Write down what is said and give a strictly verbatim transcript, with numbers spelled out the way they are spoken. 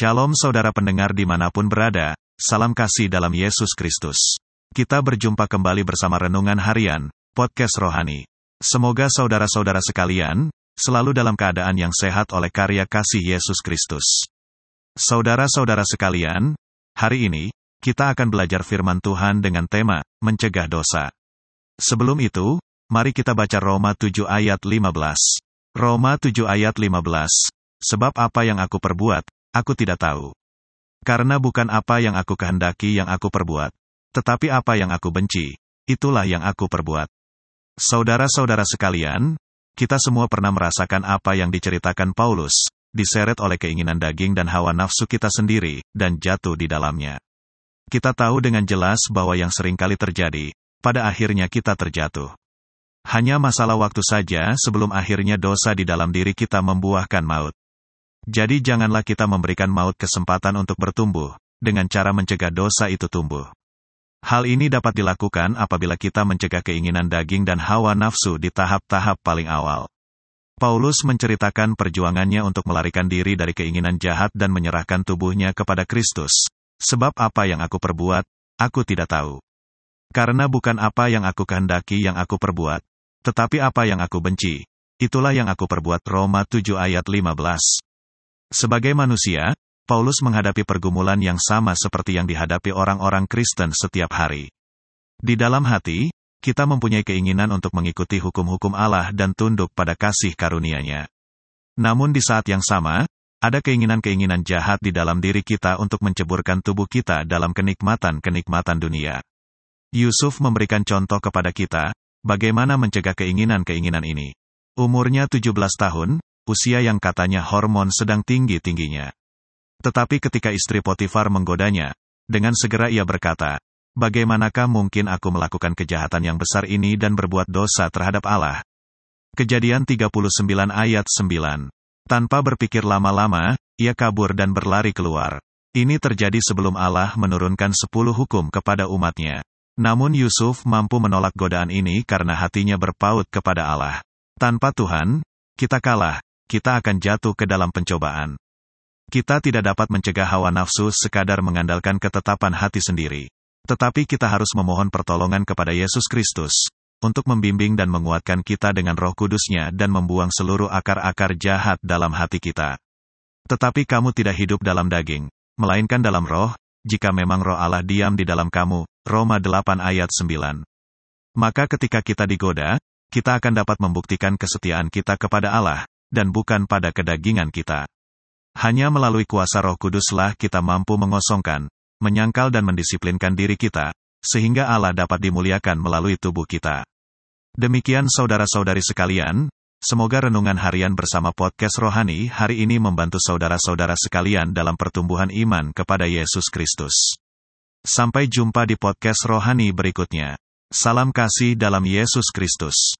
Shalom saudara pendengar dimanapun berada, salam kasih dalam Yesus Kristus. Kita berjumpa kembali bersama Renungan Harian, Podcast Rohani. Semoga saudara-saudara sekalian, selalu dalam keadaan yang sehat oleh karya kasih Yesus Kristus. Saudara-saudara sekalian, hari ini, kita akan belajar firman Tuhan dengan tema, mencegah dosa. Sebelum itu, mari kita baca Roma tujuh ayat lima belas. Roma tujuh ayat lima belas, sebab apa yang aku perbuat, aku tidak tahu. Karena bukan apa yang aku kehendaki yang aku perbuat, tetapi apa yang aku benci, itulah yang aku perbuat. Saudara-saudara sekalian, kita semua pernah merasakan apa yang diceritakan Paulus, diseret oleh keinginan daging dan hawa nafsu kita sendiri, dan jatuh di dalamnya. Kita tahu dengan jelas bahwa yang seringkali terjadi, pada akhirnya kita terjatuh. Hanya masalah waktu saja sebelum akhirnya dosa di dalam diri kita membuahkan maut. Jadi janganlah kita memberikan maut kesempatan untuk bertumbuh, dengan cara mencegah dosa itu tumbuh. Hal ini dapat dilakukan apabila kita mencegah keinginan daging dan hawa nafsu di tahap-tahap paling awal. Paulus menceritakan perjuangannya untuk melarikan diri dari keinginan jahat dan menyerahkan tubuhnya kepada Kristus. Sebab apa yang aku perbuat, aku tidak tahu. Karena bukan apa yang aku kehendaki yang aku perbuat, tetapi apa yang aku benci, itulah yang aku perbuat. Roma tujuh ayat lima belas. Sebagai manusia, Paulus menghadapi pergumulan yang sama seperti yang dihadapi orang-orang Kristen setiap hari. Di dalam hati, kita mempunyai keinginan untuk mengikuti hukum-hukum Allah dan tunduk pada kasih karunia-Nya. Namun di saat yang sama, ada keinginan-keinginan jahat di dalam diri kita untuk menceburkan tubuh kita dalam kenikmatan-kenikmatan dunia. Yusuf memberikan contoh kepada kita, bagaimana mencegah keinginan-keinginan ini. Umurnya tujuh belas tahun, usia yang katanya hormon sedang tinggi-tingginya. Tetapi ketika istri Potifar menggodanya, dengan segera ia berkata, "Bagaimanakah mungkin aku melakukan kejahatan yang besar ini dan berbuat dosa terhadap Allah?" Kejadian tiga puluh sembilan ayat sembilan. Tanpa berpikir lama-lama, ia kabur dan berlari keluar. Ini terjadi sebelum Allah menurunkan sepuluh hukum kepada umatnya. Namun Yusuf mampu menolak godaan ini karena hatinya berpaut kepada Allah. Tanpa Tuhan, kita kalah. Kita akan jatuh ke dalam pencobaan. Kita tidak dapat mencegah hawa nafsu sekadar mengandalkan ketetapan hati sendiri. Tetapi kita harus memohon pertolongan kepada Yesus Kristus, untuk membimbing dan menguatkan kita dengan Roh Kudus-Nya dan membuang seluruh akar-akar jahat dalam hati kita. Tetapi kamu tidak hidup dalam daging, melainkan dalam roh, jika memang Roh Allah diam di dalam kamu. Roma delapan ayat sembilan. Maka ketika kita digoda, kita akan dapat membuktikan kesetiaan kita kepada Allah, dan bukan pada kedagingan kita. Hanya melalui kuasa Roh Kuduslah kita mampu mengosongkan, menyangkal dan mendisiplinkan diri kita, sehingga Allah dapat dimuliakan melalui tubuh kita. Demikian saudara-saudari sekalian, semoga renungan harian bersama Podcast Rohani hari ini membantu saudara-saudara sekalian dalam pertumbuhan iman kepada Yesus Kristus. Sampai jumpa di Podcast Rohani berikutnya. Salam kasih dalam Yesus Kristus.